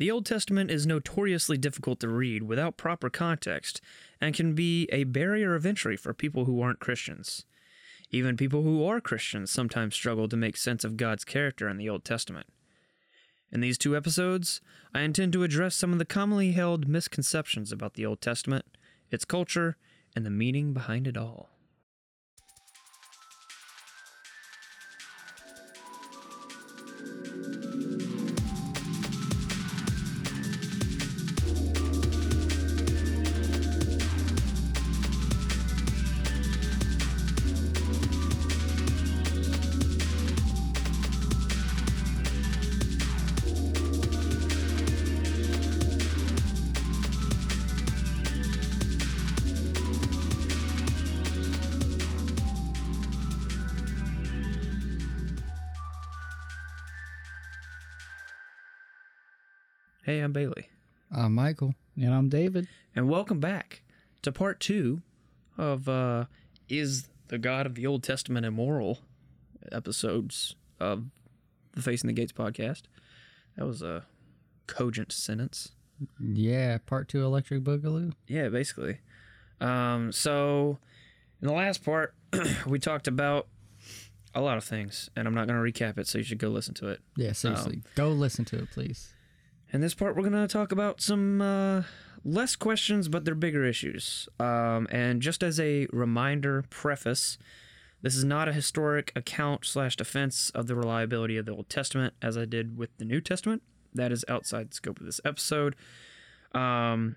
The Old Testament is notoriously difficult to read without proper context and can be a barrier of entry for people who aren't Christians. Even people who are Christians sometimes struggle to make sense of God's character in the Old Testament. In these two episodes, I intend to address some of the commonly held misconceptions about the Old Testament, its culture, and the meaning behind it all. Hey, I'm Bailey. I'm Michael. And I'm David. And welcome back to part two of Is the God of the Old Testament Immoral? Episodes of the Face in the Gates podcast. That was a cogent sentence. Yeah, part two, Electric Boogaloo. Yeah, basically. So, in the last part, we talked about a lot of things, and I'm not going to recap it, so you should go listen to it. Yeah, seriously. Go listen to it, please. In this part, we're going to talk about some less questions, but they're bigger issues. And just as a reminder, preface, this is not a historic account / defense of the reliability of the Old Testament, as I did with the New Testament. That is outside the scope of this episode. And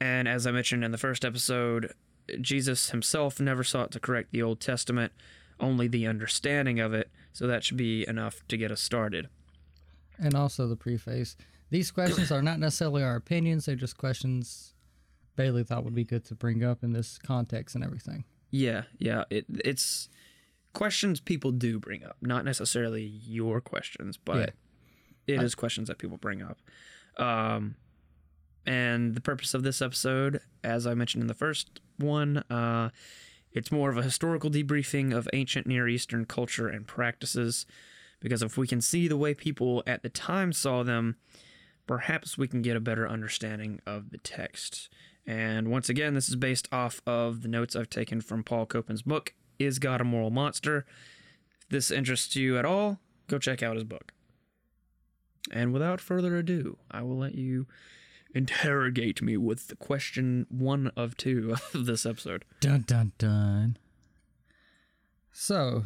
as I mentioned in the first episode, Jesus himself never sought to correct the Old Testament, only the understanding of it. So that should be enough to get us started. And also the preface. These questions are not necessarily our opinions. They're just questions Bailey thought would be good to bring up in this context and everything. Yeah. It's questions people do bring up, not necessarily your questions, but yeah. It is questions that people bring up. And the purpose of this episode, as I mentioned in the first one, it's more of a historical debriefing of ancient Near Eastern culture and practices. Because if we can see the way people at the time saw them, perhaps we can get a better understanding of the text. And once again, this is based off of the notes I've taken from Paul Copan's book, Is God a Moral Monster? If this interests you at all, go check out his book. And without further ado, I will let you interrogate me with the question one of two of this episode. Dun, dun, dun. So,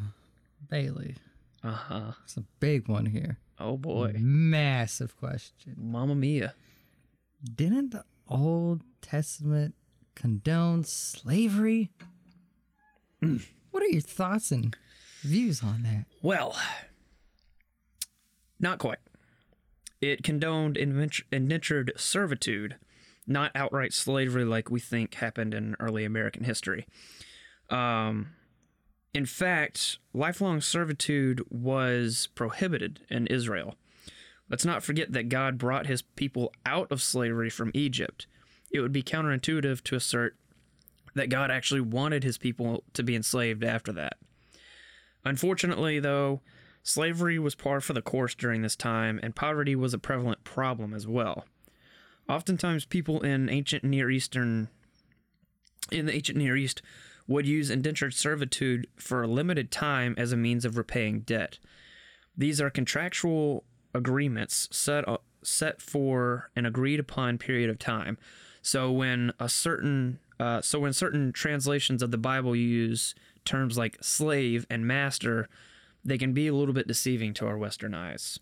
Bailey... Uh-huh. It's a big one here. Oh, boy. Massive question. Mamma mia. Didn't the Old Testament condone slavery? What are your thoughts and views on that? Well, not quite. It condoned indentured servitude, not outright slavery like we think happened in early American history. In fact, lifelong servitude was prohibited in Israel. Let's not forget that God brought his people out of slavery from Egypt. It would be counterintuitive to assert that God actually wanted his people to be enslaved after that. Unfortunately, though, slavery was par for the course during this time, and poverty was a prevalent problem as well. Oftentimes, people in the ancient Near East would use indentured servitude for a limited time as a means of repaying debt. These are contractual agreements set for an agreed upon period of time. So when certain translations of the Bible use terms like slave and master, they can be a little bit deceiving to our Western eyes.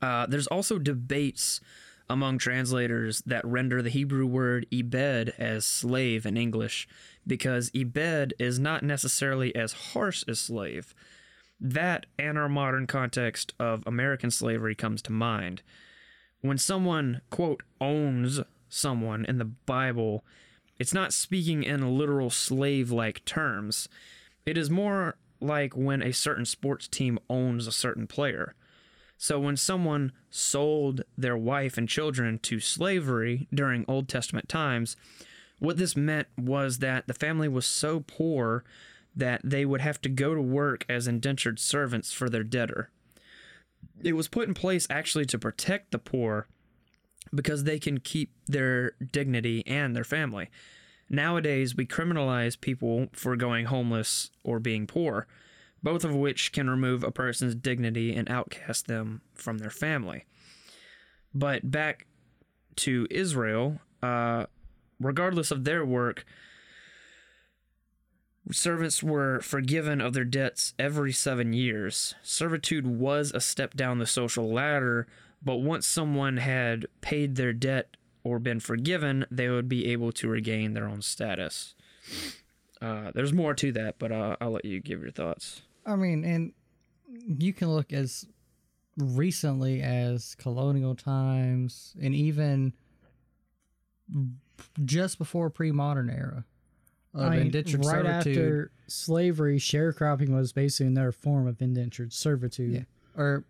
There's also debates among translators that render the Hebrew word ebed as slave in English, because ebed is not necessarily as harsh as slave. That and our modern context of American slavery comes to mind. When someone, quote, owns someone in the Bible, it's not speaking in literal slave-like terms. It is more like when a certain sports team owns a certain player. So when someone sold their wife and children to slavery during Old Testament times, what this meant was that the family was so poor that they would have to go to work as indentured servants for their debtor. it was put in place actually to protect the poor because they can keep their dignity and their family. Nowadays, we criminalize people for going homeless or being poor, both of which can remove a person's dignity and outcast them from their family. But back to Israel, regardless of their work, servants were forgiven of their debts every 7 years. Servitude was a step down the social ladder, but once someone had paid their debt or been forgiven, they would be able to regain their own status. There's more to that, but I'll let you give your thoughts. I mean, and you can look as recently as colonial times and even just before pre-modern era. Indentured servitude. After slavery, sharecropping was basically another form of indentured servitude. Yeah. Or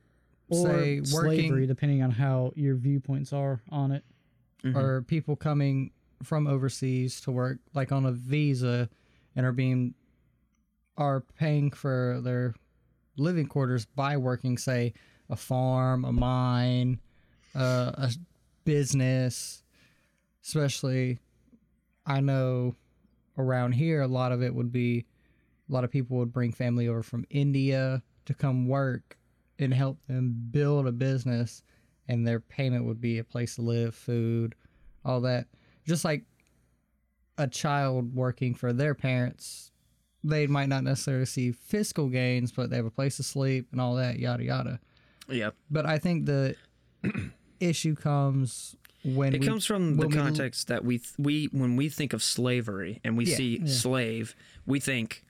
say, slavery, depending on how your viewpoints are on it. Mm-hmm. Or people coming from overseas to work, like on a visa, and are paying for their living quarters by working, say, a farm, a mine, a business. Especially, I know around here, a lot of it would be, a lot of people would bring family over from India to come work and help them build a business, and their payment would be a place to live, food, all that. Just like a child working for their parents, they might not necessarily see fiscal gains, but they have a place to sleep and all that, yada, yada. Yeah. But I think the issue comes when we think of slavery and we see slave, we think,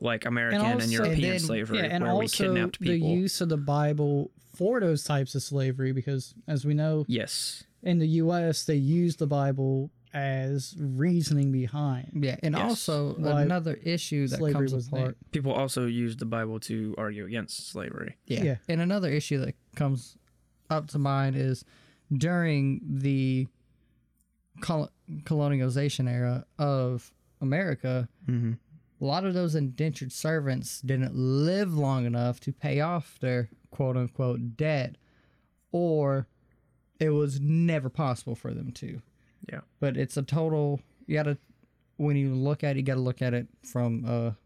like American and European slavery, where we kidnapped people. The use of the Bible for those types of slavery, because as we know, in the U.S. they use the Bible as reasoning behind. Yeah, and also another issue that comes with that. People also use the Bible to argue against slavery. Yeah, and another issue that comes up to mind is, during the colonization era of America, mm-hmm. a lot of those indentured servants didn't live long enough to pay off their quote-unquote debt, or it was never possible for them to. Yeah. But it's a total... When you look at it, you got to look at it from a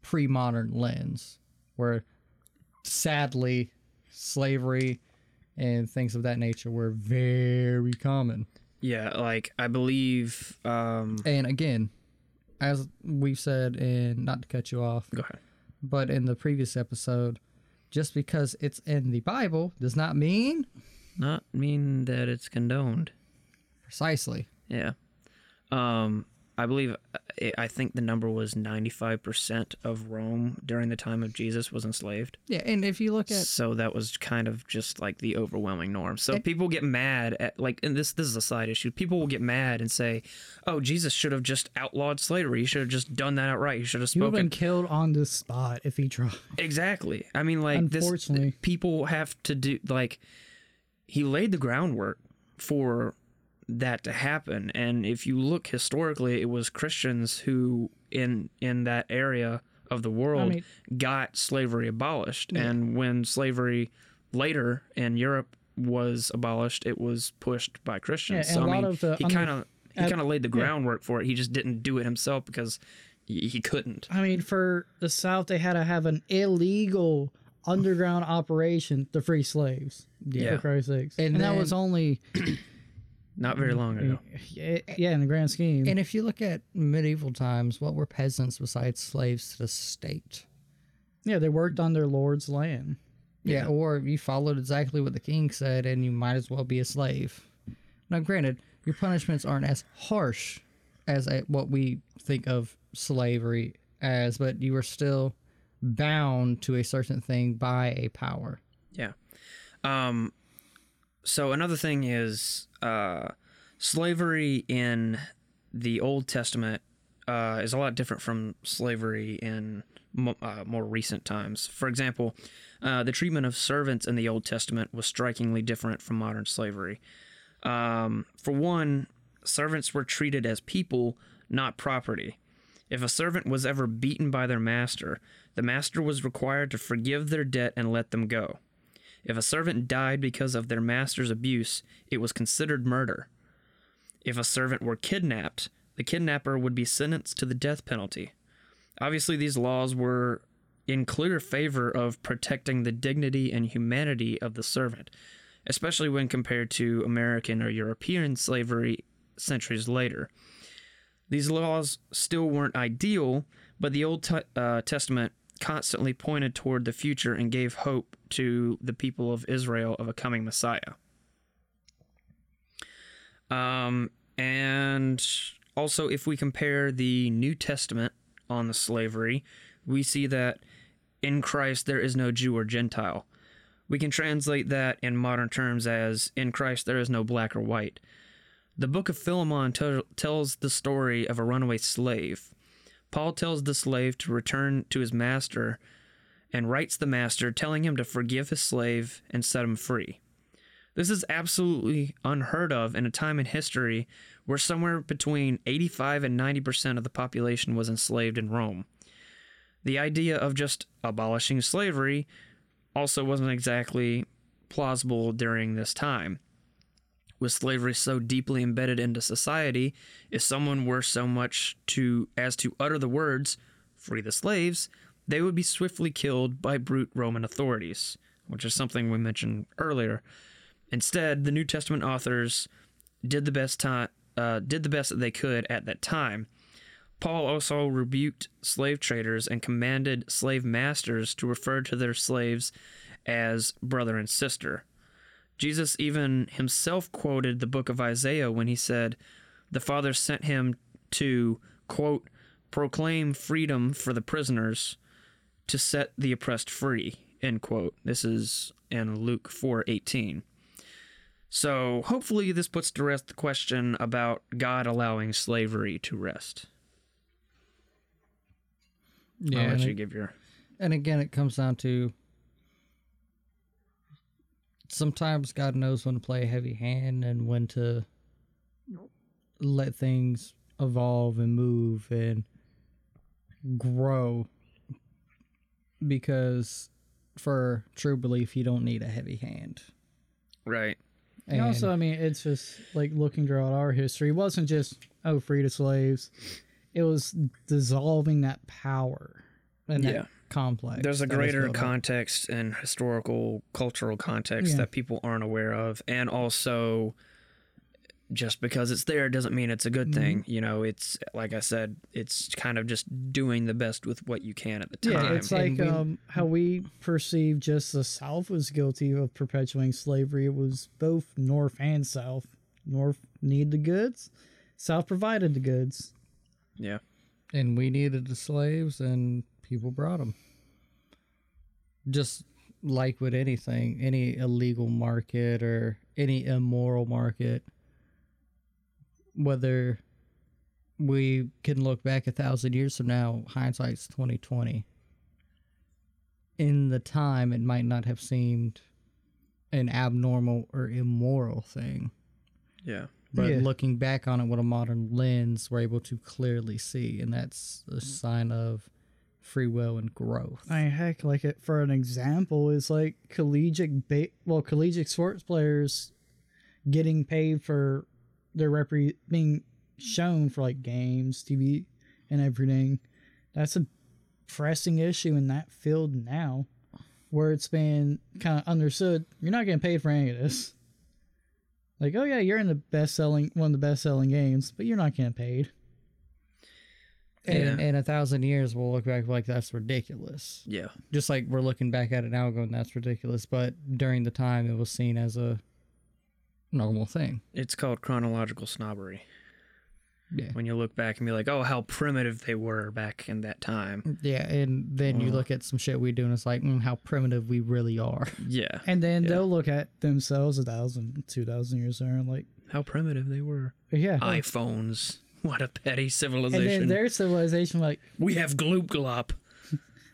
pre-modern lens, where sadly, slavery and things of that nature were very common. Yeah, like, I believe... and again, as we've said, and not to cut you off, go ahead. But in the previous episode, just because it's in the Bible does not mean... Not mean that it's condoned. Precisely. Yeah. I believe, I think the number was 95% of Rome during the time of Jesus was enslaved. Yeah, and if you look at... So that was kind of just like the overwhelming norm. So people get mad at, like, and this is a side issue, people will get mad and say, Jesus should have just outlawed slavery. He should have just done that outright. He should have spoken. He would have been killed on the spot if he tried. Exactly. I mean, like, unfortunately, people have to do, like, he laid the groundwork for that to happen. And if you look historically, it was Christians who in that area of the world got slavery abolished. Yeah. And when slavery later in Europe was abolished, it was pushed by Christians. Yeah, so he kind of laid the groundwork for it. He just didn't do it himself because he couldn't. I mean, for the South, they had to have an illegal underground operation to free slaves. Yeah. For Christ's sakes. And that was only... Not very long ago. Yeah, in the grand scheme. And if you look at medieval times, what were peasants besides slaves to the state? Yeah, they worked on their lord's land. Yeah, or you followed exactly what the king said, and you might as well be a slave. Now, granted, your punishments aren't as harsh as what we think of slavery as, but you were still bound to a certain thing by a power. Yeah. So another thing is... slavery in the Old Testament is a lot different from slavery in more recent times. For example, the treatment of servants in the Old Testament was strikingly different from modern slavery. For one, servants were treated as people, not property. If a servant was ever beaten by their master, the master was required to forgive their debt and let them go. If a servant died because of their master's abuse, it was considered murder. If a servant were kidnapped, the kidnapper would be sentenced to the death penalty. Obviously, these laws were in clear favor of protecting the dignity and humanity of the servant, especially when compared to American or European slavery centuries later. These laws still weren't ideal, but the Old Testament constantly pointed toward the future and gave hope to the people of Israel of a coming Messiah. And also, if we compare the New Testament on the slavery, we see that in Christ there is no Jew or Gentile. We can translate that in modern terms as, in Christ there is no black or white. The book of Philemon tells the story of a runaway slave. Paul tells the slave to return to his master and writes the master, telling him to forgive his slave and set him free. This is absolutely unheard of in a time in history where somewhere between 85 and 90% of the population was enslaved in Rome. The idea of just abolishing slavery also wasn't exactly plausible during this time. With slavery so deeply embedded into society, if someone were so much as to utter the words, "free the slaves," they would be swiftly killed by brute Roman authorities, which is something we mentioned earlier. Instead, the New Testament authors did the best that they could at that time. Paul also rebuked slave traders and commanded slave masters to refer to their slaves as brother and sister. Jesus even himself quoted the book of Isaiah when he said, the Father sent him to, quote, proclaim freedom for the prisoners, to set the oppressed free, end quote. This is in Luke 4:18. So hopefully this puts to rest the question about God allowing slavery to rest. Yeah, I'll let you give your... And again, it comes down to... Sometimes God knows when to play a heavy hand and when to let things evolve and move and grow, because for true belief, you don't need a heavy hand. Right. And also, I mean, it's just like looking throughout our history. It wasn't just, free to slaves. It was dissolving that power and that complex. There's a greater context and historical, cultural context that people aren't aware of. And also, just because it's there doesn't mean it's a good thing. You know, it's, like I said, it's kind of just doing the best with what you can at the time. Yeah, it's like how we perceive just the South was guilty of perpetuating slavery. It was both North and South. North needed the goods. South provided the goods. Yeah. And we needed the slaves, and people brought them. Just like with anything, any illegal market or any immoral market, whether we can look back 1,000 years from now, hindsight's 20/20. In the time, it might not have seemed an abnormal or immoral thing. Yeah. But looking back on it with a modern lens, we're able to clearly see, and that's a sign of free will and growth. I mean, heck, for an example, is like collegiate sports players getting paid for their being shown for like games, TV, and everything. That's a pressing issue in that field now, where it's been kind of understood. You're not getting paid for any of this. Like, oh yeah, you're in one of the best selling games, but you're not getting paid. And in 1,000 years, we'll look back like that's ridiculous. Yeah. Just like we're looking back at it now, going that's ridiculous. But during the time, it was seen as a normal thing. It's called chronological snobbery. Yeah. When you look back and be like, oh, how primitive they were back in that time. Yeah, and then you look at some shit we do and it's like, how primitive we really are. Yeah. And then they'll look at themselves 1,000, 2,000 years later and like... how primitive they were. Yeah. iPhones. What a petty civilization. And then their civilization like... we have gloop glop.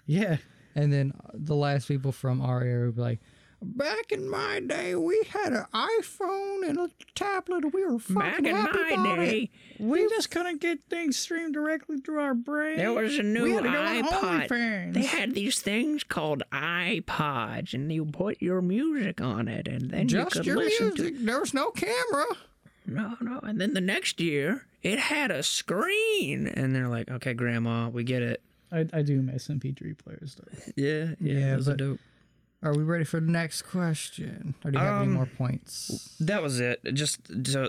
Yeah. And then the last people from our era will be like, Back in my day, we had an iPhone and a tablet. We were fucking happy about it. We just couldn't get things streamed directly to our brain. There was a new iPod. They had these things called iPods, and you put your music on it, and then you could listen to it. There was no camera. No. And then the next year, it had a screen, and they're like, "Okay, Grandma, we get it." I do miss MP3 players though. Yeah, those are dope. Are we ready for the next question? Or do you have any more points? That was it. Just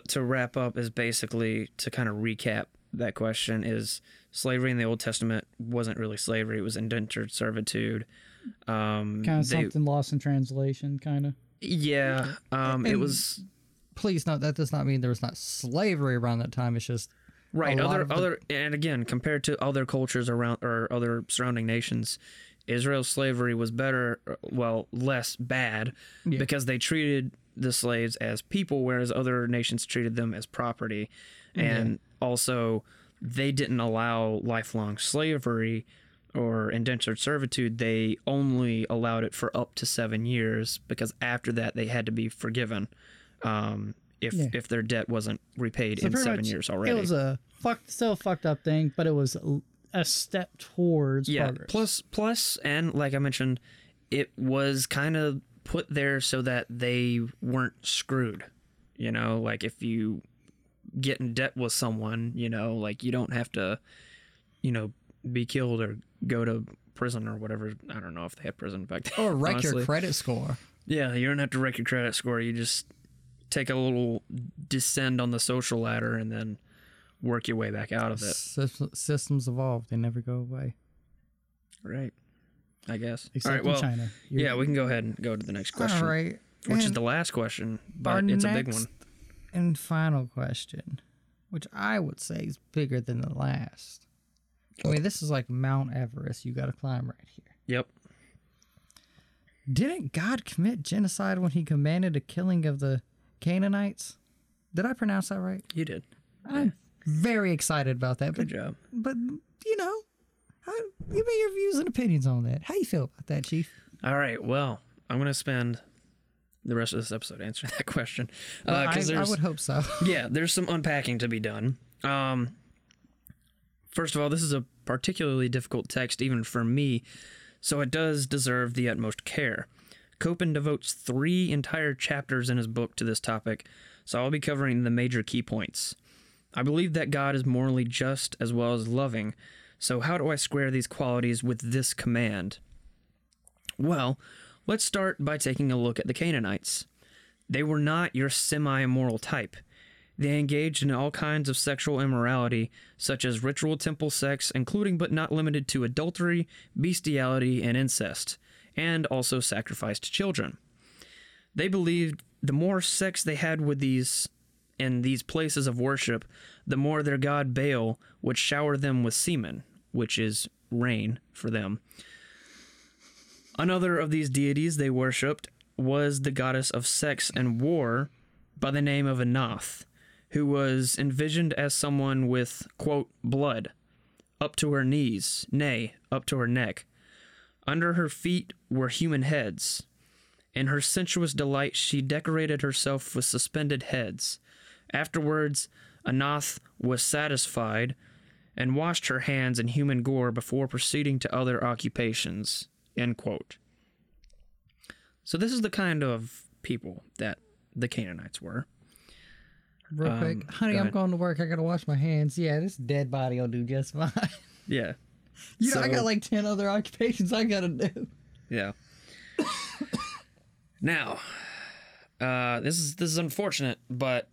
to wrap up is basically to kind of recap that question is slavery in the Old Testament wasn't really slavery. It was indentured servitude. Kind of something lost in translation, kind of. Yeah. It was... Please note, that does not mean there was not slavery around that time. It's just... Right. And again, compared to other cultures around or other surrounding nations... Israel's slavery was less bad because they treated the slaves as people, whereas other nations treated them as property. And also, they didn't allow lifelong slavery or indentured servitude. They only allowed it for up to 7 years because after that, they had to be forgiven if their debt wasn't repaid in 7 years already. It was a fucked up thing, but it was... a step towards progress. Plus, and like I mentioned, it was kind of put there so that they weren't screwed. You know, like if you get in debt with someone, you know, like you don't have to, you know, be killed or go to prison or whatever. I don't know if they had prison back then. Or wreck your credit score. Yeah, you don't have to wreck your credit score. You just take a little descend on the social ladder and then work your way back out of it. Systems evolve. They never go away. Right. I guess. Except in China. We can go ahead and go to the next question. All right. Which is the last question, but it's a big one. And final question, which I would say is bigger than the last. I mean, this is like Mount Everest. You got to climb right here. Yep. Didn't God commit genocide when he commanded a killing of the Canaanites? Did I pronounce that right? You did. I'm very excited about that. Good job. But, you know, give me your views and opinions on that. How you feel about that, Chief? All right. Well, I'm going to spend the rest of this episode answering that question. Well, I would hope so. Yeah, there's some unpacking to be done. First of all, this is a particularly difficult text, even for me, so it does deserve the utmost care. Copan devotes 3 entire chapters in his book to this topic, so I'll be covering the major key points. I believe that God is morally just as well as loving, so how do I square these qualities with this command? Well, let's start by taking a look at the Canaanites. They were not your semi-immoral type. They engaged in all kinds of sexual immorality, such as ritual temple sex, including but not limited to adultery, bestiality, and incest, and also sacrificed children. They believed the more sex they had with these... in these places of worship, the more their god Baal would shower them with semen, which is rain for them. Another of these deities they worshipped was the goddess of sex and war by the name of Anath, who was envisioned as someone with, quote, blood up to her knees, nay, up to her neck. Under her feet were human heads. In her sensuous delight, she decorated herself with suspended heads. Afterwards, Anath was satisfied and washed her hands in human gore before proceeding to other occupations. End quote. So this is the kind of people that the Canaanites were. Real quick. Honey, I'm going to work. I got to wash my hands. Yeah, this dead body will do just fine. Yeah. I got like 10 other occupations I got to do. Yeah. Now, this is unfortunate, but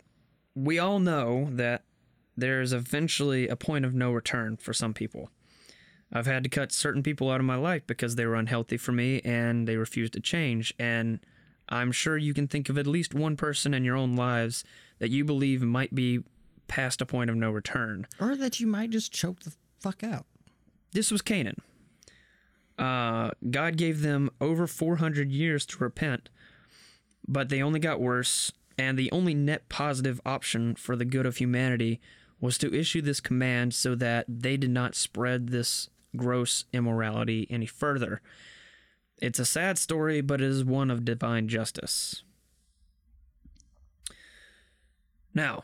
we all know that there's eventually a point of no return for some people. I've had to cut certain people out of my life because they were unhealthy for me and they refused to change. And I'm sure you can think of at least one person in your own lives that you believe might be past a point of no return. Or that you might just choke the fuck out. This was Canaan. God gave them over 400 years to repent, but they only got worse, and the only net positive option for the good of humanity was to issue this command so that they did not spread this gross immorality any further. It's a sad story, but it is one of divine justice. Now,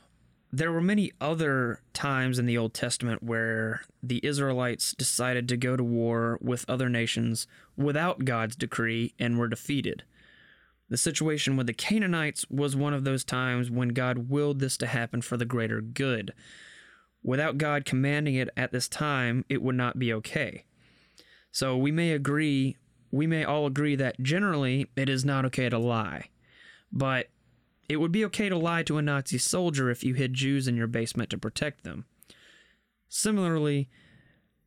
there were many other times in the Old Testament where the Israelites decided to go to war with other nations without God's decree and were defeated. The situation with the Canaanites was one of those times when God willed this to happen for the greater good. Without God commanding it at this time, it would not be okay. So we may all agree that generally it is not okay to lie, but it would be okay to lie to a Nazi soldier if you hid Jews in your basement to protect them. Similarly,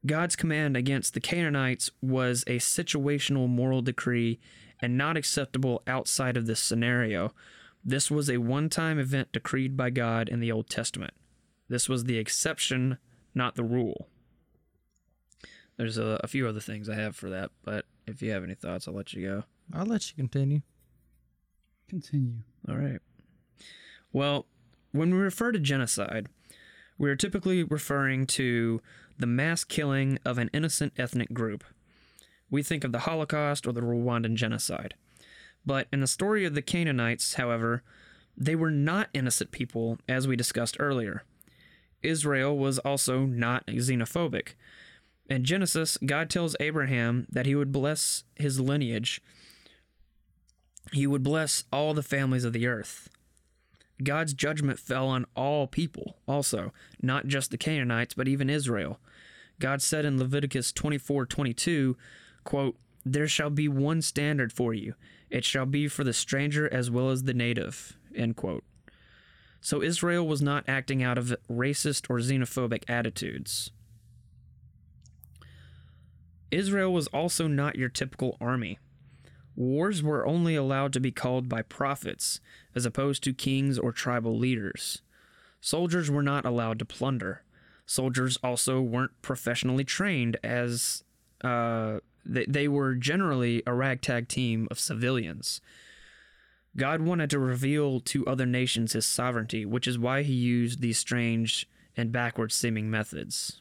God's command against the Canaanites was a situational moral decree and not acceptable outside of this scenario. This was a one-time event decreed by God in the Old Testament. This was the exception, not the rule. There's a few other things I have for that, but if you have any thoughts, I'll let you go. I'll let you continue. Continue. All right. Well, when we refer to genocide, we are typically referring to the mass killing of an innocent ethnic group. We think of the Holocaust or the Rwandan genocide. But in the story of the Canaanites, however, they were not innocent people, as we discussed earlier. Israel was also not xenophobic. In Genesis, God tells Abraham that he would bless his lineage. He would bless all the families of the earth. God's judgment fell on all people also, not just the Canaanites, but even Israel. God said in Leviticus 24:22, quote, "There shall be one standard for you. It shall be for the stranger as well as the native," end quote. So Israel was not acting out of racist or xenophobic attitudes. Israel was also not your typical army. Wars were only allowed to be called by prophets, as opposed to kings or tribal leaders. Soldiers were not allowed to plunder. Soldiers also weren't professionally trained, as they were generally a ragtag team of civilians. God wanted to reveal to other nations his sovereignty, which is why he used these strange and backward-seeming methods.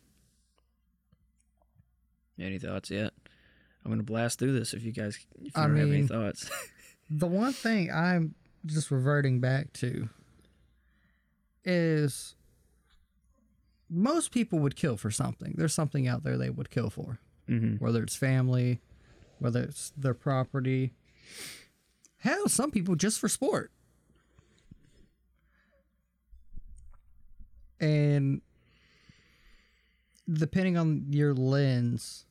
Any thoughts yet? I'm going to blast through this if you have any thoughts. The one thing I'm just reverting back to is most people would kill for something. There's something out there they would kill for, mm-hmm. whether it's family, whether it's their property. Hell, some people just for sport. And depending on your lens,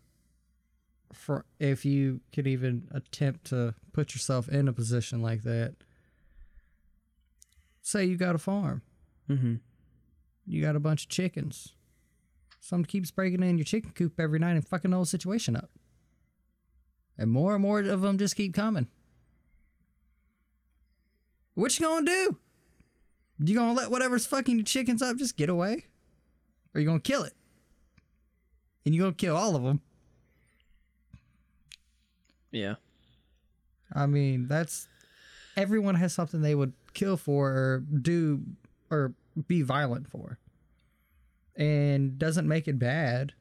for if you could even attempt to put yourself in a position like that, say you got a farm, mm-hmm. you got a bunch of chickens, someone keeps breaking in your chicken coop every night and fucking the whole situation up, and more of them just keep coming. What you gonna do? You gonna let whatever's fucking your chickens up just get away, or you gonna kill it? And you gonna kill all of them? Yeah. I mean, that's... Everyone has something they would kill for or do or be violent for. And doesn't make it bad.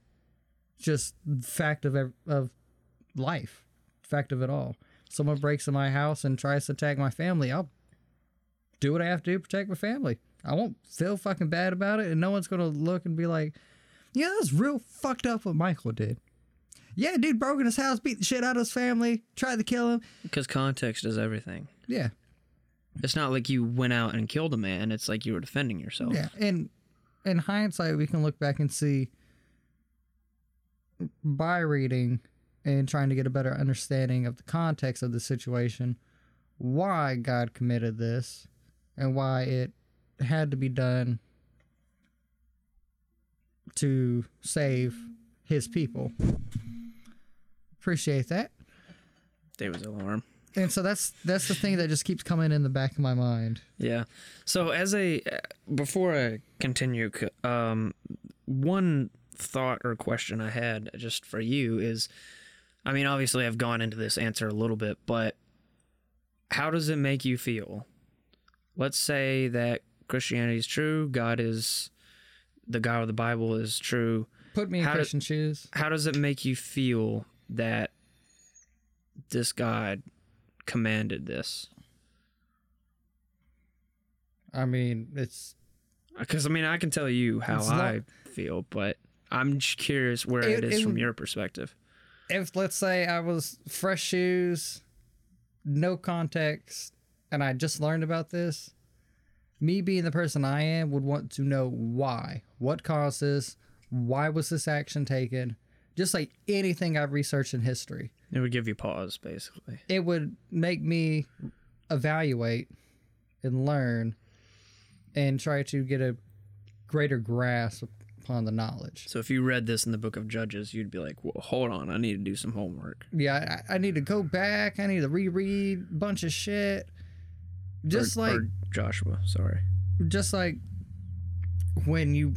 Just fact of life. Fact of it all. Someone breaks in my house and tries to attack my family, I'll do what I have to do to protect my family. I won't feel fucking bad about it, and no one's going to look and be like, yeah, that's real fucked up what Michael did. Yeah, dude broke in his house, beat the shit out of his family, tried to kill him. Because context is everything. Yeah. It's not like you went out and killed a man. It's like you were defending yourself. Yeah, and in hindsight, we can look back and see by reading and trying to get a better understanding of the context of the situation, why God committed this and why it had to be done to save his people. Appreciate that. There was alarm. And so that's the thing that just keeps coming in the back of my mind. Yeah. So before I continue, one thought or question I had just for you is, I mean, obviously I've gone into this answer a little bit, but how does it make you feel? Let's say that Christianity is true. God is the God of the Bible is true. Put me in Christian shoes. How does it make you feel that this God commanded this? I mean, it's... Because, I mean, I can tell you how I feel, but I'm just curious where it is from your perspective. If, let's say, I was fresh shoes, no context, and I just learned about this, me being the person I am would want to know why. What caused this? Why was this action taken? Just like anything I've researched in history. It would give you pause, basically. It would make me evaluate and learn and try to get a greater grasp upon the knowledge. So if you read this in the book of Judges, you'd be like, well, hold on, I need to do some homework. Yeah, I need to go back. I need to reread a bunch of shit. Or Joshua, sorry. Just like when you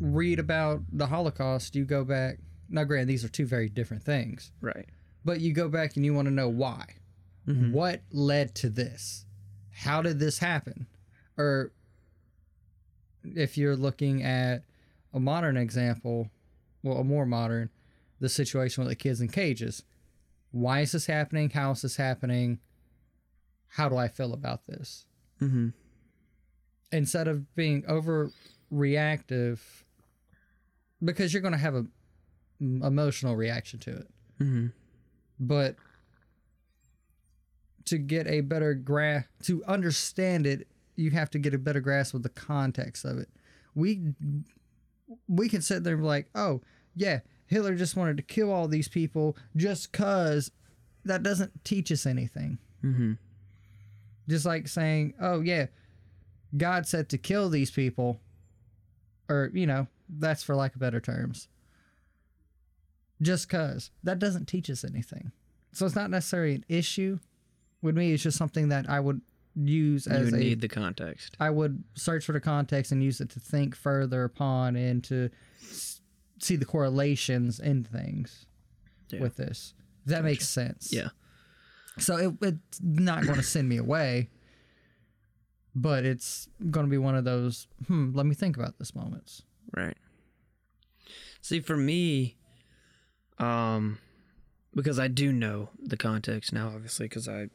read about the Holocaust, you go back. Now, granted, these are two very different things. Right. But you go back and you want to know why. Mm-hmm. What led to this? How did this happen? Or if you're looking at a modern example, well, a more modern, the situation with the kids in cages. Why is this happening? How is this happening? How do I feel about this? Mm-hmm. Instead of being overreactive, because you're going to have an emotional reaction to it. Mm-hmm. But to get a better grasp, to understand it, you have to get a better grasp of the context of it. We can sit there and be like, oh, yeah, Hitler just wanted to kill all these people just because. That doesn't teach us anything. Mm-hmm. Just like saying, oh, yeah, God said to kill these people. Or, you know, that's for lack of better terms. Just because. That doesn't teach us anything. So it's not necessarily an issue. With me, it's just something that I would use as a... You need the context. I would search for the context and use it to think further upon and to see the correlations in things with this. Does that make sense? Yeah. So it's not going to send me away, but it's going to be one of those, let me think about this moments. Right. See, for me, because I do know the context now, obviously, because I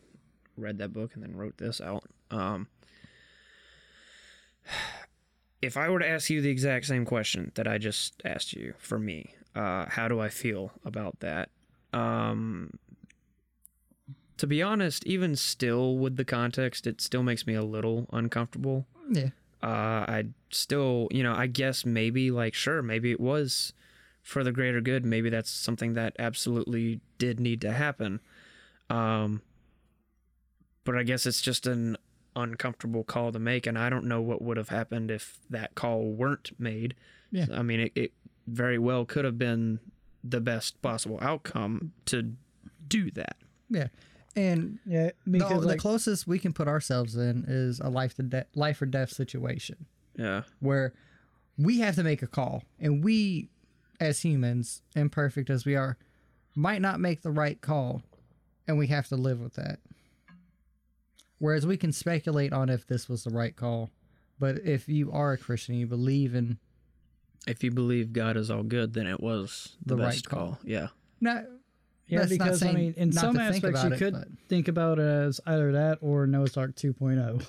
read that book and then wrote this out. If I were to ask you the exact same question that I just asked you, for me, how do I feel about that? To be honest, even still with the context, it still makes me a little uncomfortable. Yeah. I still, I guess maybe maybe it was for the greater good. Maybe that's something that absolutely did need to happen. But I guess it's just an uncomfortable call to make, and I don't know what would have happened if that call weren't made. Yeah. I mean, it very well could have been the best possible outcome to do that. Yeah. And the closest we can put ourselves in is a life or death situation. Yeah, where we have to make a call, and we, as humans, imperfect as we are, might not make the right call, and we have to live with that. Whereas we can speculate on if this was the right call, but if you are a Christian, you believe in. If you believe God is all good, then it was the right call. Yeah. No. Yeah, that's because, I mean, in some aspects, you could think about it as either that or Noah's Ark 2.0.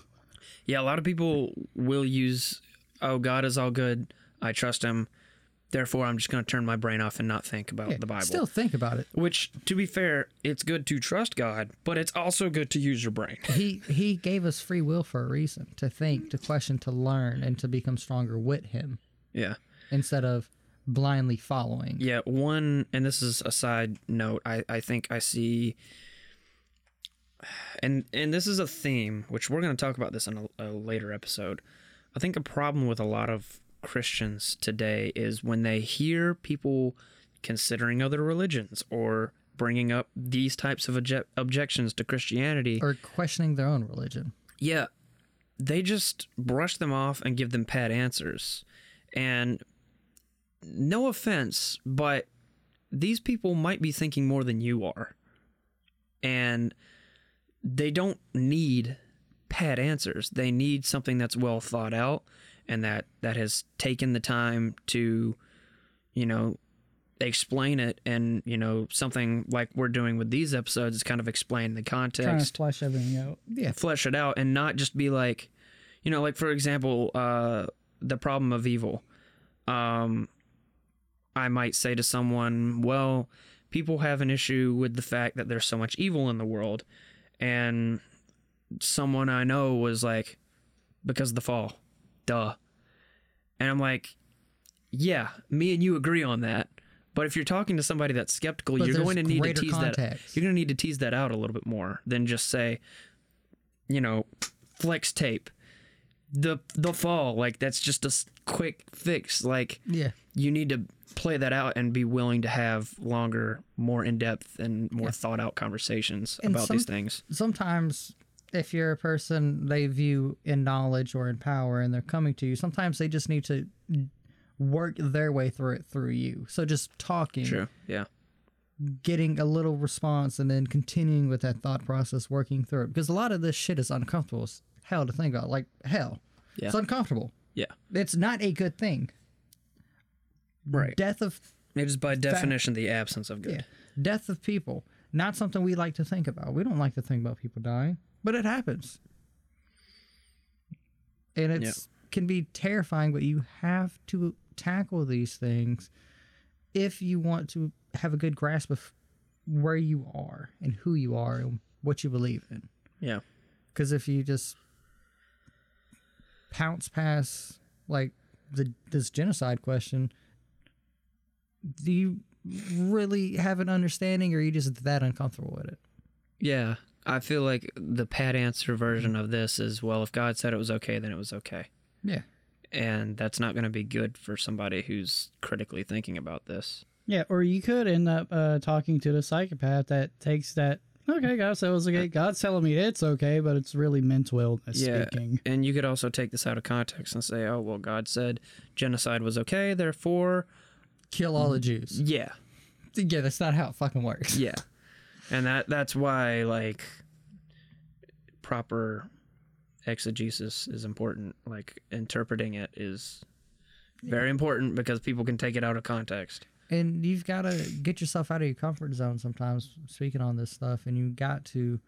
Yeah, a lot of people will use, oh, God is all good, I trust him, therefore I'm just going to turn my brain off and not think about the Bible. Still think about it. Which, to be fair, it's good to trust God, but it's also good to use your brain. He gave us free will for a reason, to think, to question, to learn, and to become stronger with him. Yeah. Instead of blindly following. Yeah, and this is a side note, I think I see, and this is a theme, which we're going to talk about this in a later episode. I think a problem with a lot of Christians today is when they hear people considering other religions or bringing up these types of objections to Christianity. Or questioning their own religion. Yeah, they just brush them off and give them pat answers. And... no offense, but these people might be thinking more than you are. And they don't need pat answers. They need something that's well thought out and that has taken the time to, they explain it, and, you know, something like we're doing with these episodes is kind of explain the context. Trying to flesh everything out. Yeah, flesh it out, and not just be like, you know, like, for example, the problem of evil. I might say to someone, well, people have an issue with the fact that there's so much evil in the world, and someone I know was like, because of the fall, duh. And I'm like, yeah, me and you agree on that. But if you're talking to somebody that's skeptical, but you're going to need to tease that. You're going to need to tease that out a little bit more than just say, you know, flex tape, the fall. Like, that's just a quick fix. Like, yeah, you need to play that out and be willing to have longer, more in depth, and more thought out conversations about these things. Sometimes, if you're a person they view in knowledge or in power, and they're coming to you, sometimes they just need to work their way through it through you. So just talking, true, yeah, getting a little response, and then continuing with that thought process, working through it. Because a lot of this shit is uncomfortable as hell to think about. Like, hell, yeah, it's uncomfortable. Yeah, it's not a good thing. Right, death of it is by definition the absence of good. Yeah. Death of people, not something we like to think about. We don't like to think about people dying. But it happens. And it can be terrifying, but you have to tackle these things if you want to have a good grasp of where you are and who you are and what you believe in. Yeah. Because if you just pounce past, like, this genocide question, do you really have an understanding, or are you just that uncomfortable with it? Yeah. I feel like the pat answer version of this is, well, if God said it was okay, then it was okay. Yeah. And that's not going to be good for somebody who's critically thinking about this. Yeah, or you could end up talking to the psychopath that takes that, okay, God said it was okay, God's telling me it's okay, but it's really mental illness speaking. And you could also take this out of context and say, oh, well, God said genocide was okay, therefore... kill all the Jews. Yeah. Yeah, that's not how it fucking works. Yeah. And that's why, like, proper exegesis is important. Like, interpreting it is very important, because people can take it out of context. And you've got to get yourself out of your comfort zone sometimes, speaking on this stuff. And you got to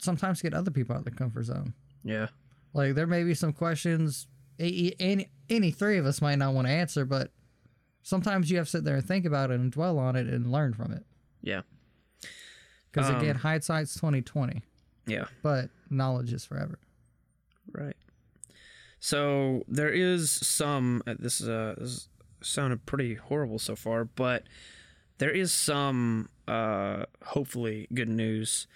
sometimes get other people out of their comfort zone. Yeah. Like, there may be some questions any three of us might not want to answer, but sometimes you have to sit there and think about it and dwell on it and learn from it. Yeah. Because again, hindsight's 20/20. Yeah. But knowledge is forever. Right. So there is some, this sounded pretty horrible so far, but there is some, hopefully, good news.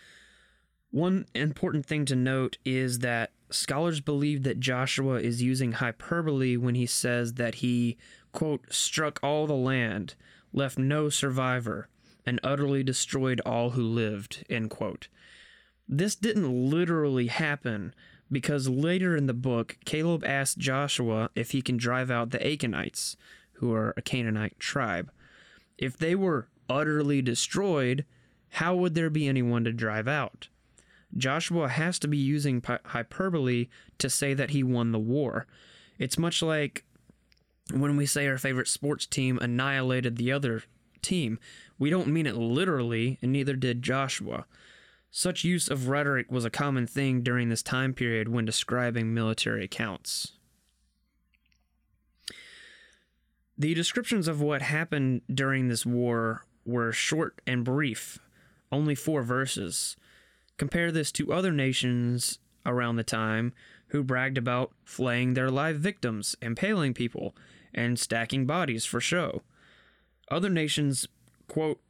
One important thing to note is that scholars believe that Joshua is using hyperbole when he says that he, quote, struck all the land, left no survivor, and utterly destroyed all who lived, end quote. This didn't literally happen, because later in the book, Caleb asks Joshua if he can drive out the Achanites, who are a Canaanite tribe. If they were utterly destroyed, how would there be anyone to drive out? Joshua has to be using hyperbole to say that he won the war. It's much like when we say our favorite sports team annihilated the other team. We don't mean it literally, and neither did Joshua. Such use of rhetoric was a common thing during this time period when describing military accounts. The descriptions of what happened during this war were short and brief, only 4 verses. Compare this to other nations around the time who bragged about flaying their live victims, impaling people, and stacking bodies for show. Other nations, quote,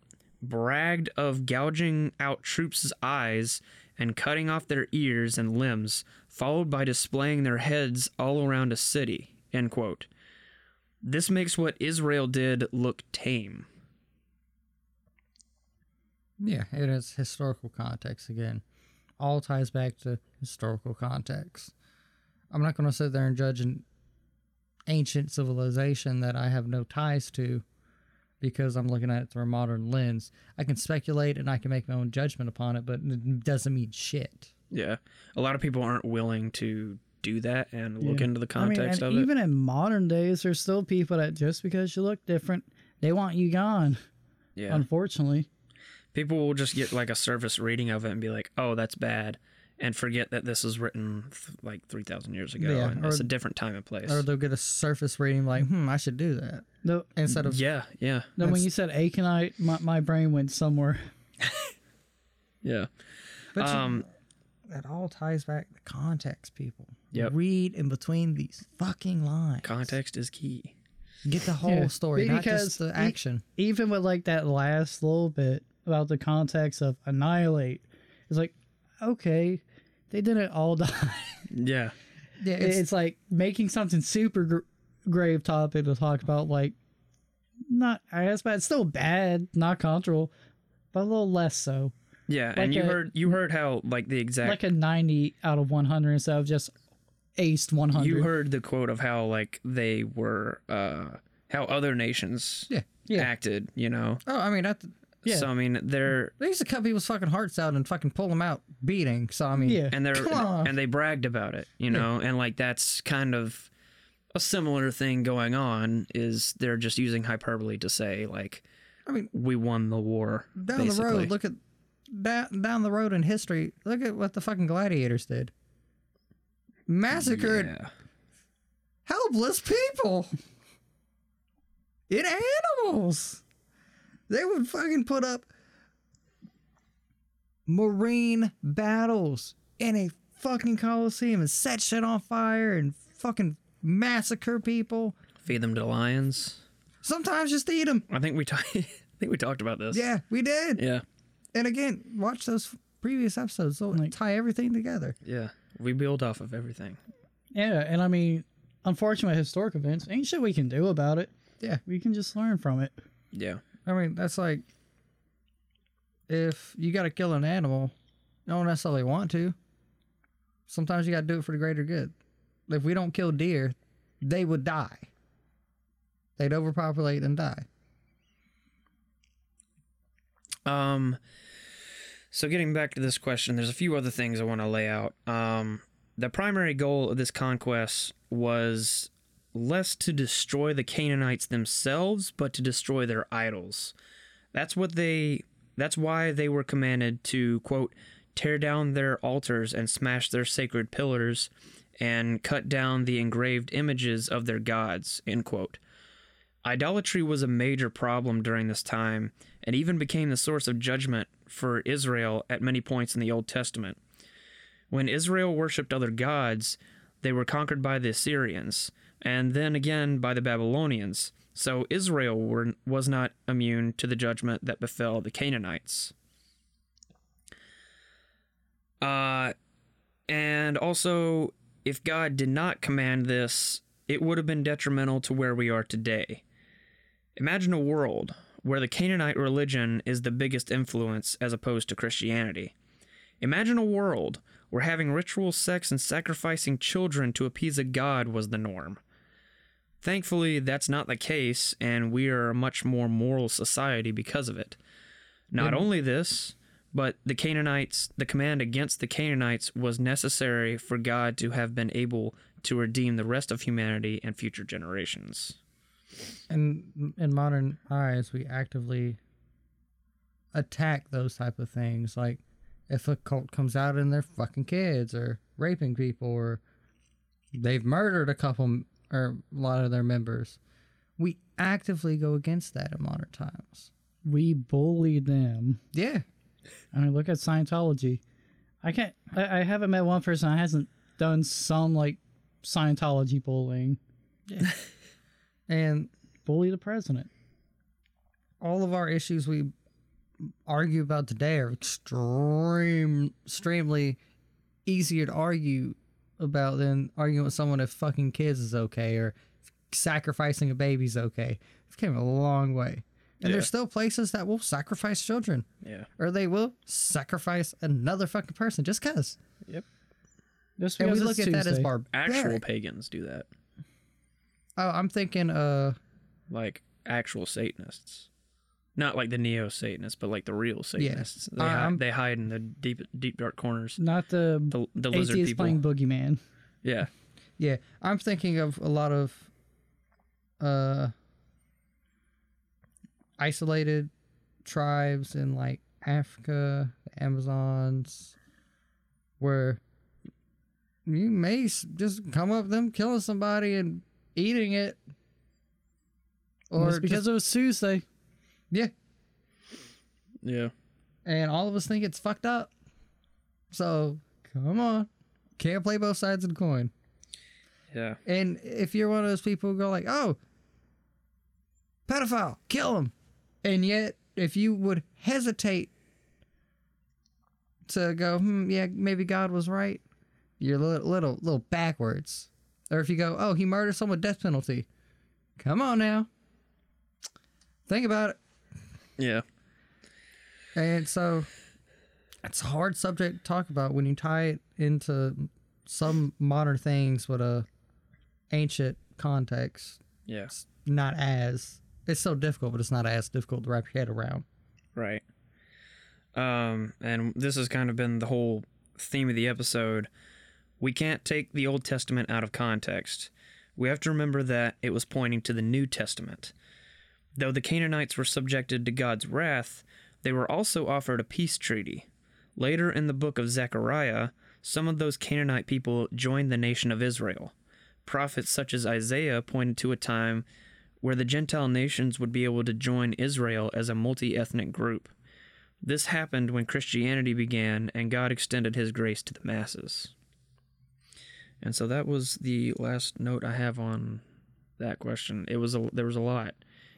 bragged of gouging out troops' eyes and cutting off their ears and limbs, followed by displaying their heads all around a city, end quote. This makes what Israel did look tame. Yeah, it is historical context again. All ties back to historical context. I'm not going to sit there and judge an ancient civilization that I have no ties to, because I'm looking at it through a modern lens. I can speculate and I can make my own judgment upon it, but it doesn't mean shit. Yeah. A lot of people aren't willing to do that and look into the context of it. Even in modern days, there's still people that just because you look different, they want you gone. Yeah. Unfortunately. People will just get like a surface reading of it and be like, oh, that's bad, and forget that this was written like 3,000 years ago and it's a different time and place. Or they'll get a surface reading like, I should do that. No, instead of... Yeah, yeah. No, when you said Achanite, my brain went somewhere. Yeah. But that all ties back to context, people. Yep. Read in between these fucking lines. Context is key. Get the whole story, because not just the action. Even with like that last little bit about the context of annihilate, it's like, okay, they didn't all die. Yeah. Yeah, it's like making something super grave topic to talk about, like, not as bad, still bad, not controversial, but a little less so. Yeah, like, and you heard how like the exact, like a 90 out of 100 instead of just aced 100. You heard the quote of how like they were how other nations acted, you know. Oh, I mean that's... Yeah. So I mean, they used to cut people's fucking hearts out and fucking pull them out beating. So I mean, and they bragged about it, you know, and like that's kind of a similar thing going on. Is they're just using hyperbole to say like, I mean, we won the war. Down basically. The road, look at down the road in history. Look at what the fucking gladiators did. Massacred helpless people in animals. They would fucking put up marine battles in a fucking coliseum and set shit on fire and fucking massacre people. Feed them to lions. Sometimes just eat them. I think we talked about this. Yeah, we did. Yeah. And again, watch those previous episodes. They'll tie everything together. Yeah, we build off of everything. Yeah, and I mean, unfortunately, historic events, ain't shit we can do about it. Yeah, we can just learn from it. Yeah. I mean, that's like, if you got to kill an animal, you don't necessarily want to. Sometimes you got to do it for the greater good. If we don't kill deer, they would die. They'd overpopulate and die. So getting back to this question, there's a few other things I want to lay out. The primary goal of this conquest was... less to destroy the Canaanites themselves, but to destroy their idols. That's why they were commanded to, quote, tear down their altars and smash their sacred pillars and cut down the engraved images of their gods, end quote. Idolatry was a major problem during this time and even became the source of judgment for Israel at many points in the Old Testament. When Israel worshipped other gods, they were conquered by the Assyrians, and then again by the Babylonians. So Israel was not immune to the judgment that befell the Canaanites. And also, if God did not command this, it would have been detrimental to where we are today. Imagine a world where the Canaanite religion is the biggest influence as opposed to Christianity. Imagine a world where having ritual sex and sacrificing children to appease a god was the norm. Thankfully, that's not the case, and we are a much more moral society because of it. Not only this, but the command against the Canaanites was necessary for God to have been able to redeem the rest of humanity and future generations. And in modern eyes, we actively attack those type of things. Like, if a cult comes out and they're fucking kids or raping people or they've murdered a couple or a lot of their members, we actively go against that in modern times. We bully them. Yeah. I mean, look at Scientology. I haven't met one person that hasn't done some like Scientology bullying. Yeah. And bully the president. All of our issues we argue about today are extremely easier to argue about than arguing with someone if fucking kids is okay or sacrificing a baby's okay. It came a long way. And there's still places that will sacrifice children. Yeah. Or they will sacrifice another fucking person just because. Yep. Just because. And we look at that as barbaric. Actual pagans do that. Oh, I'm thinking like actual Satanists. Not like the neo-Satanists, but like the real Satanists. Yeah. They hide in the deep, deep, dark corners. Not the lizard people. Atheist playing boogeyman. Yeah. Yeah. I'm thinking of a lot of isolated tribes in like Africa, the Amazons, where you may just come up with them killing somebody and eating it. Or it's because it was Tuesday. Yeah. Yeah. And all of us think it's fucked up. So, come on. Can't play both sides of the coin. Yeah. And if you're one of those people who go like, oh, pedophile, kill him. And yet, if you would hesitate to go, yeah, maybe God was right, you're a little backwards. Or if you go, oh, he murdered someone, death penalty. Come on now. Think about it. Yeah. And so it's a hard subject to talk about when you tie it into some modern things with a ancient context. Yeah. It's not as... It's so difficult, but it's not as difficult to wrap your head around. Right. And this has kind of been the whole theme of the episode. We can't take the Old Testament out of context. We have to remember that it was pointing to the New Testament. Though the Canaanites were subjected to God's wrath, they were also offered a peace treaty. Later in the book of Zechariah, some of those Canaanite people joined the nation of Israel. Prophets such as Isaiah pointed to a time where the Gentile nations would be able to join Israel as a multi-ethnic group. This happened when Christianity began, and God extended his grace to the masses. And so that was the last note I have on that question. There was a lot.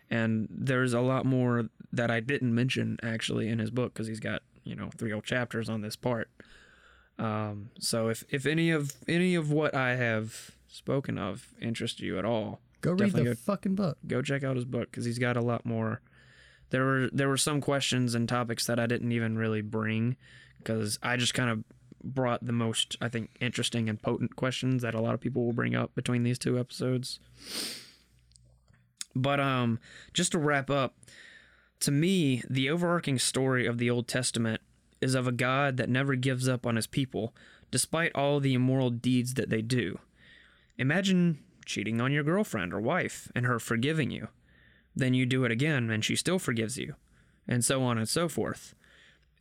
And there's a lot more that I didn't mention, actually, in his book, because he's got, three whole chapters on this part. So if any of what I have spoken of interests you at all, go read the fucking book. Go check out his book, because he's got a lot more. There were some questions and topics that I didn't even really bring, because I just kind of brought the most, I think, interesting and potent questions that a lot of people will bring up between these two episodes. But just to wrap up, to me, the overarching story of the Old Testament is of a God that never gives up on his people, despite all the immoral deeds that they do. Imagine cheating on your girlfriend or wife and her forgiving you. Then you do it again and she still forgives you, and so on and so forth.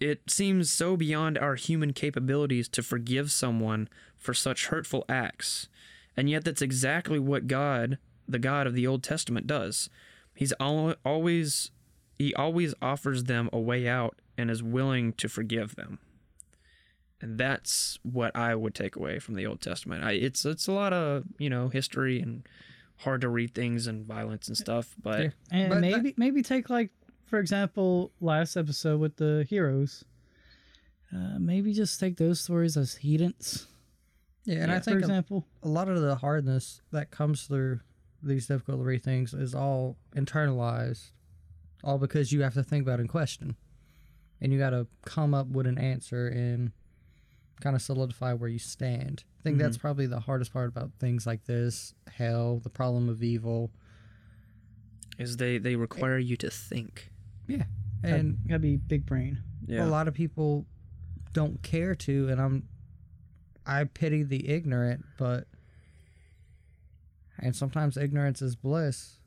It seems so beyond our human capabilities to forgive someone for such hurtful acts, and yet that's exactly what God, the God of the Old Testament, does. He always offers them a way out and is willing to forgive them. And that's what I would take away from the Old Testament. It's a lot of, history and hard to read things and violence and stuff, but yeah. And but maybe take, like, for example, last episode with the heroes. Maybe just take those stories as heathens. Yeah, and I think, for example, a lot of the hardness that comes through these difficult to read things is all internalized, all because you have to think about and question, and you got to come up with an answer and kind of solidify where you stand. I think that's probably the hardest part about things like this, hell, the problem of evil, is they require you to think. Yeah, and gotta be big brain. Yeah. A lot of people don't care to, and I pity the ignorant, and sometimes ignorance is bliss,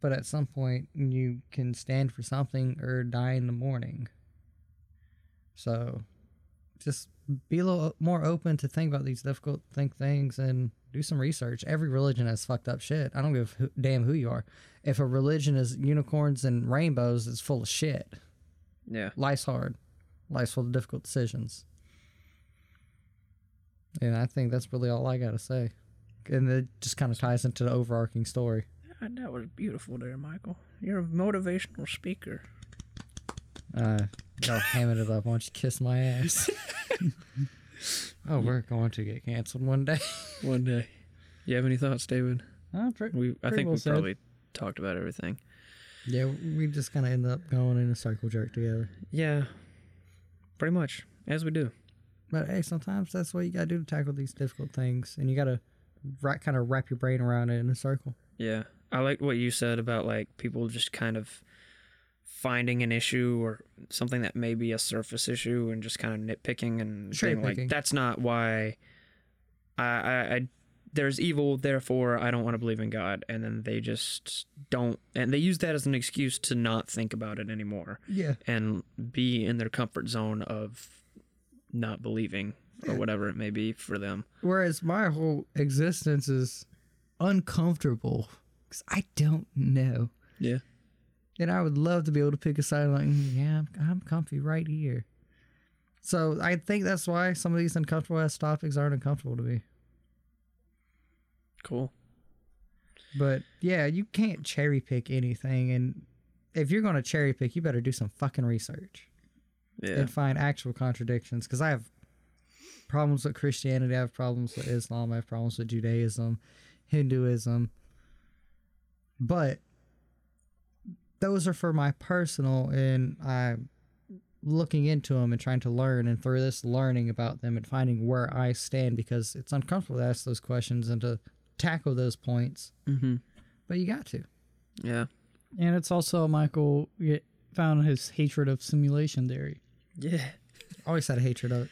but at some point you can stand for something or die in the morning. So just be a little more open to think about these difficult things and do some research. Every religion has fucked up shit. I don't give a damn who you are. If a religion is unicorns and rainbows, it's full of shit. Yeah. Life's hard. Life's full of difficult decisions. And I think that's really all I got to say. And it just kind of ties into the overarching story. That was beautiful there, Michael. You're a motivational speaker. Y'all hamming it up. Why don't you kiss my ass? Oh, we're going to get canceled one day. One day. You have any thoughts, David? I think we probably talked about everything. Yeah, we just kind of end up going in a circle jerk together. Yeah, pretty much, as we do. But hey, sometimes that's what you got to do to tackle these difficult things, and you got to kind of wrap your brain around it in a circle. Yeah, I liked what you said about, like, people just kind of finding an issue or something that may be a surface issue and just kind of nitpicking and being like, that's not why there's evil, therefore I don't want to believe in God. And then they just don't, and they use that as an excuse to not think about it anymore. Yeah. And be in their comfort zone of not believing or whatever it may be for them. Whereas my whole existence is uncomfortable because I don't know. Yeah. And I would love to be able to pick a side like, yeah, I'm comfy right here. So I think that's why some of these uncomfortable ass topics aren't uncomfortable to me. Cool. But yeah, you can't cherry pick anything. And if you're going to cherry pick, you better do some fucking research. Yeah. And find actual contradictions. Because I have problems with Christianity. I have problems with Islam. I have problems with Judaism, Hinduism. But those are for my personal, and I'm looking into them and trying to learn, and through this learning about them and finding where I stand, because it's uncomfortable to ask those questions and to tackle those points. Mm-hmm. But you got to. Yeah. And it's also Michael found his hatred of simulation theory. Yeah. Always had a hatred of it.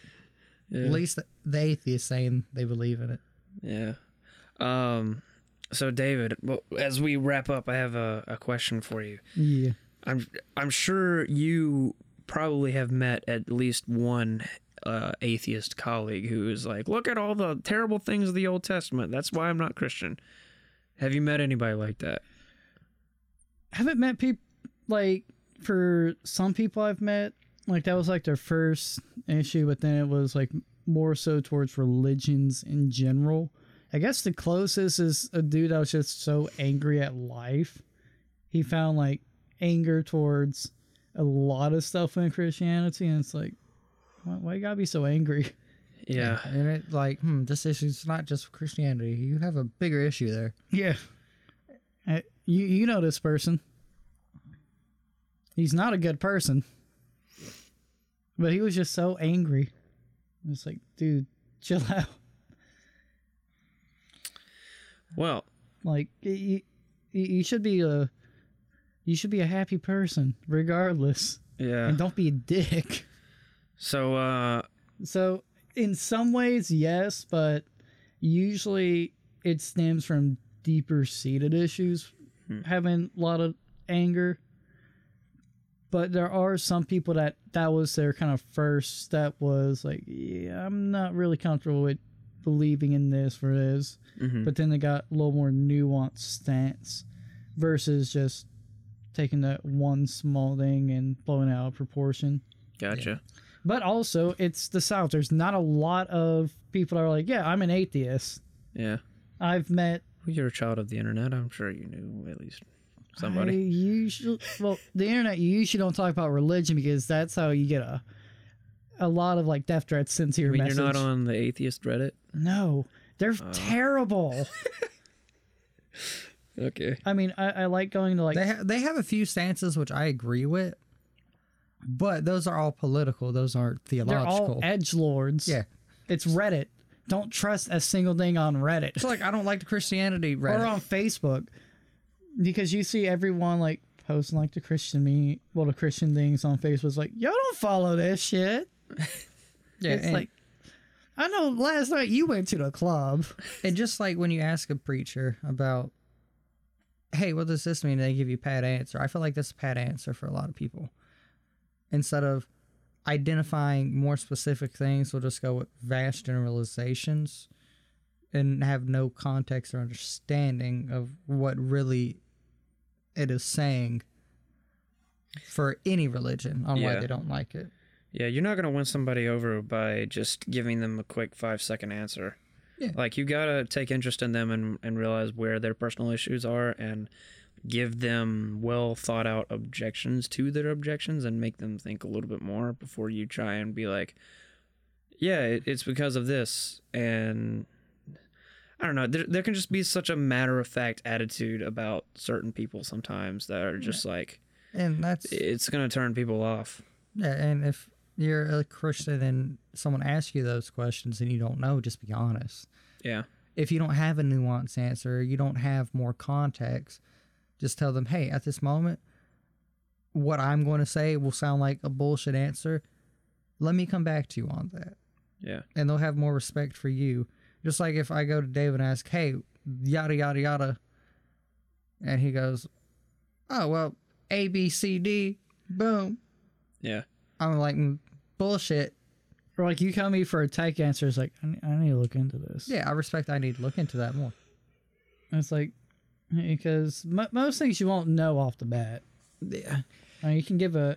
Yeah. At least the atheists saying they believe in it. Yeah. So David, as we wrap up, I have a question for you. Yeah. I'm sure you probably have met at least one atheist colleague who is like, look at all the terrible things of the Old Testament. That's why I'm not Christian. Have you met anybody like that? I haven't met people, like, for some people I've met, like, that was like their first issue, but then it was like more so towards religions in general. I guess the closest is a dude that was just so angry at life. He found like anger towards a lot of stuff in Christianity, and it's like, why you gotta be so angry? Yeah. And it like, this issue's not just Christianity. You have a bigger issue there. Yeah. You know this person. He's not a good person. But he was just so angry. It's like, dude, chill out. Well, like, you should be a happy person regardless. Yeah. And don't be a dick. So in some ways, yes, but usually it stems from deeper seated issues, having a lot of anger. But there are some people that was their kind of first step, was like, yeah, I'm not really comfortable with believing in this for this. Mm-hmm. But then they got a little more nuanced stance versus just taking that one small thing and blowing out of proportion. Gotcha. Yeah. But also, it's the South. There's not a lot of people that are like, yeah, I'm an atheist. Yeah. I've met... You're a child of the internet. I'm sure you knew at least somebody. The internet, you usually don't talk about religion because that's how you get a lot of like death threats sent to your message. You're not on the atheist Reddit? No. They're terrible. Okay. I mean, I like going to like... They have a few stances which I agree with, but those are all political. Those aren't theological. They're all edgelords. Yeah. It's Reddit. Don't trust a single thing on Reddit. It's like, I don't like the Christianity Reddit. Or on Facebook. Because you see everyone like posting like the Christian things on Facebook. It's like, y'all don't follow this shit. Yeah. It's like, I know last night you went to the club. And just like when you ask a preacher about, hey, what does this mean? They give you a pat answer. I feel like that's a pat answer for a lot of people. Instead of identifying more specific things, we'll just go with vast generalizations and have no context or understanding of what really it is saying for any religion on why they don't like it. Yeah, you're not going to win somebody over by just giving them a quick 5-second answer. Yeah. Like, you got to take interest in them and realize where their personal issues are and give them well thought out objections to their objections and make them think a little bit more before you try and be like, yeah, it's because of this. And I don't know, there can just be such a matter of fact attitude about certain people sometimes that are just like, and it's going to turn people off. Yeah, and if you're a Christian and someone asks you those questions and you don't know, just be honest. Yeah. If you don't have a nuanced answer, you don't have more context, just tell them, hey, at this moment, what I'm going to say will sound like a bullshit answer. Let me come back to you on that. Yeah. And they'll have more respect for you Just like if I go to David and ask, hey, yada, yada, yada, and he goes, oh, well, A, B, C, D, boom. Yeah. I'm like, bullshit. Or like you come me for a tech answer, it's like, I need to look into this. Yeah, I respect I need to look into that more. And it's like, because most things you won't know off the bat. Yeah. I mean, you can give a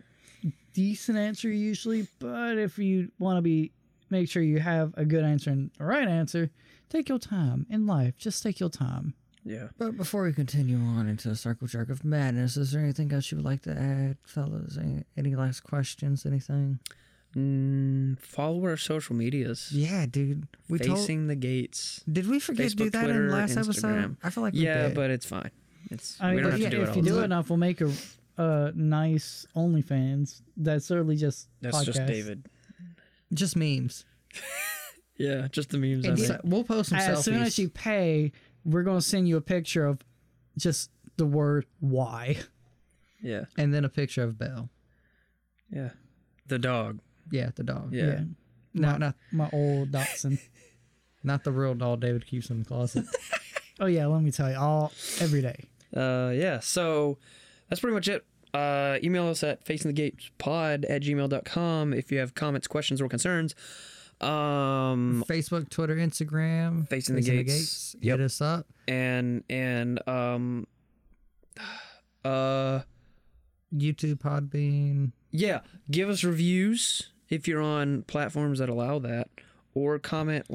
decent answer usually, but if you want to make sure you have a good answer and the right answer, take your time in life. Just take your time. Yeah. But before we continue on into the circle jerk of madness, is there anything else you would like to add, fellas? Any last questions? Anything? Follow our social medias. Yeah, dude. Facing the Gates. Did we forget to do that in the last episode? I feel like we did. Yeah, but it's fine. We don't have to do it all. If you do enough, we'll make a nice OnlyFans. That's certainly just podcasts. Just David. Just memes. Yeah, just the memes. We'll post some selfies. As soon as you pay, we're going to send you a picture of just the word why. Yeah. And then a picture of Belle. Yeah. The dog. Yeah, the dog. Yeah. Not my old dachshund. Not the real dog David keeps in the closet. Oh, yeah, let me tell you. Every day. Yeah, so that's pretty much it. Email us at facingthegatespod@gmail.com if you have comments, questions, or concerns. Facebook, Twitter, Instagram. Facing the Gates. Yep. Hit us up. And YouTube, Podbean. Yeah, give us reviews if you're on platforms that allow that, or comment,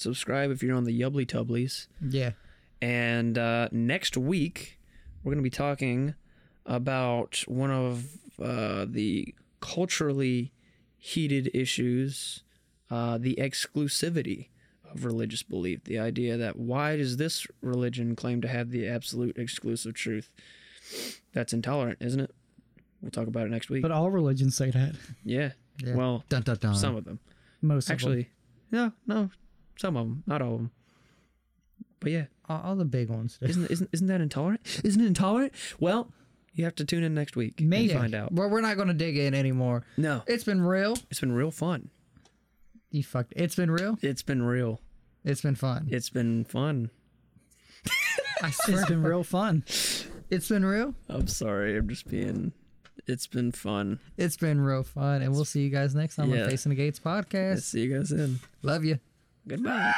subscribe if you're on the Yubbly Tubblies. Yeah. And next week we're going to be talking about one of the culturally heated issues, the exclusivity of religious belief. The idea that why does this religion claim to have the absolute exclusive truth? That's intolerant, isn't it? We'll talk about it next week. But all religions say that. Yeah. Yeah. Well, dun, dun, dun. Some of them. Most actually, of them. No. Some of them. Not all of them. But yeah. All the big ones. Isn't that intolerant? Isn't it intolerant? Well, you have to tune in next week. Maybe. And find out. Well, we're not going to dig in anymore. No. It's been real. It's been real fun. You fucked. It's been real? It's been real. It's been fun. It's been fun. I swear. It's been real fun. It's been real? I'm sorry. I'm just being... It's been fun. It's been real fun. And we'll see you guys next time on Face in the Gates podcast. See you guys then. Love you. Goodbye.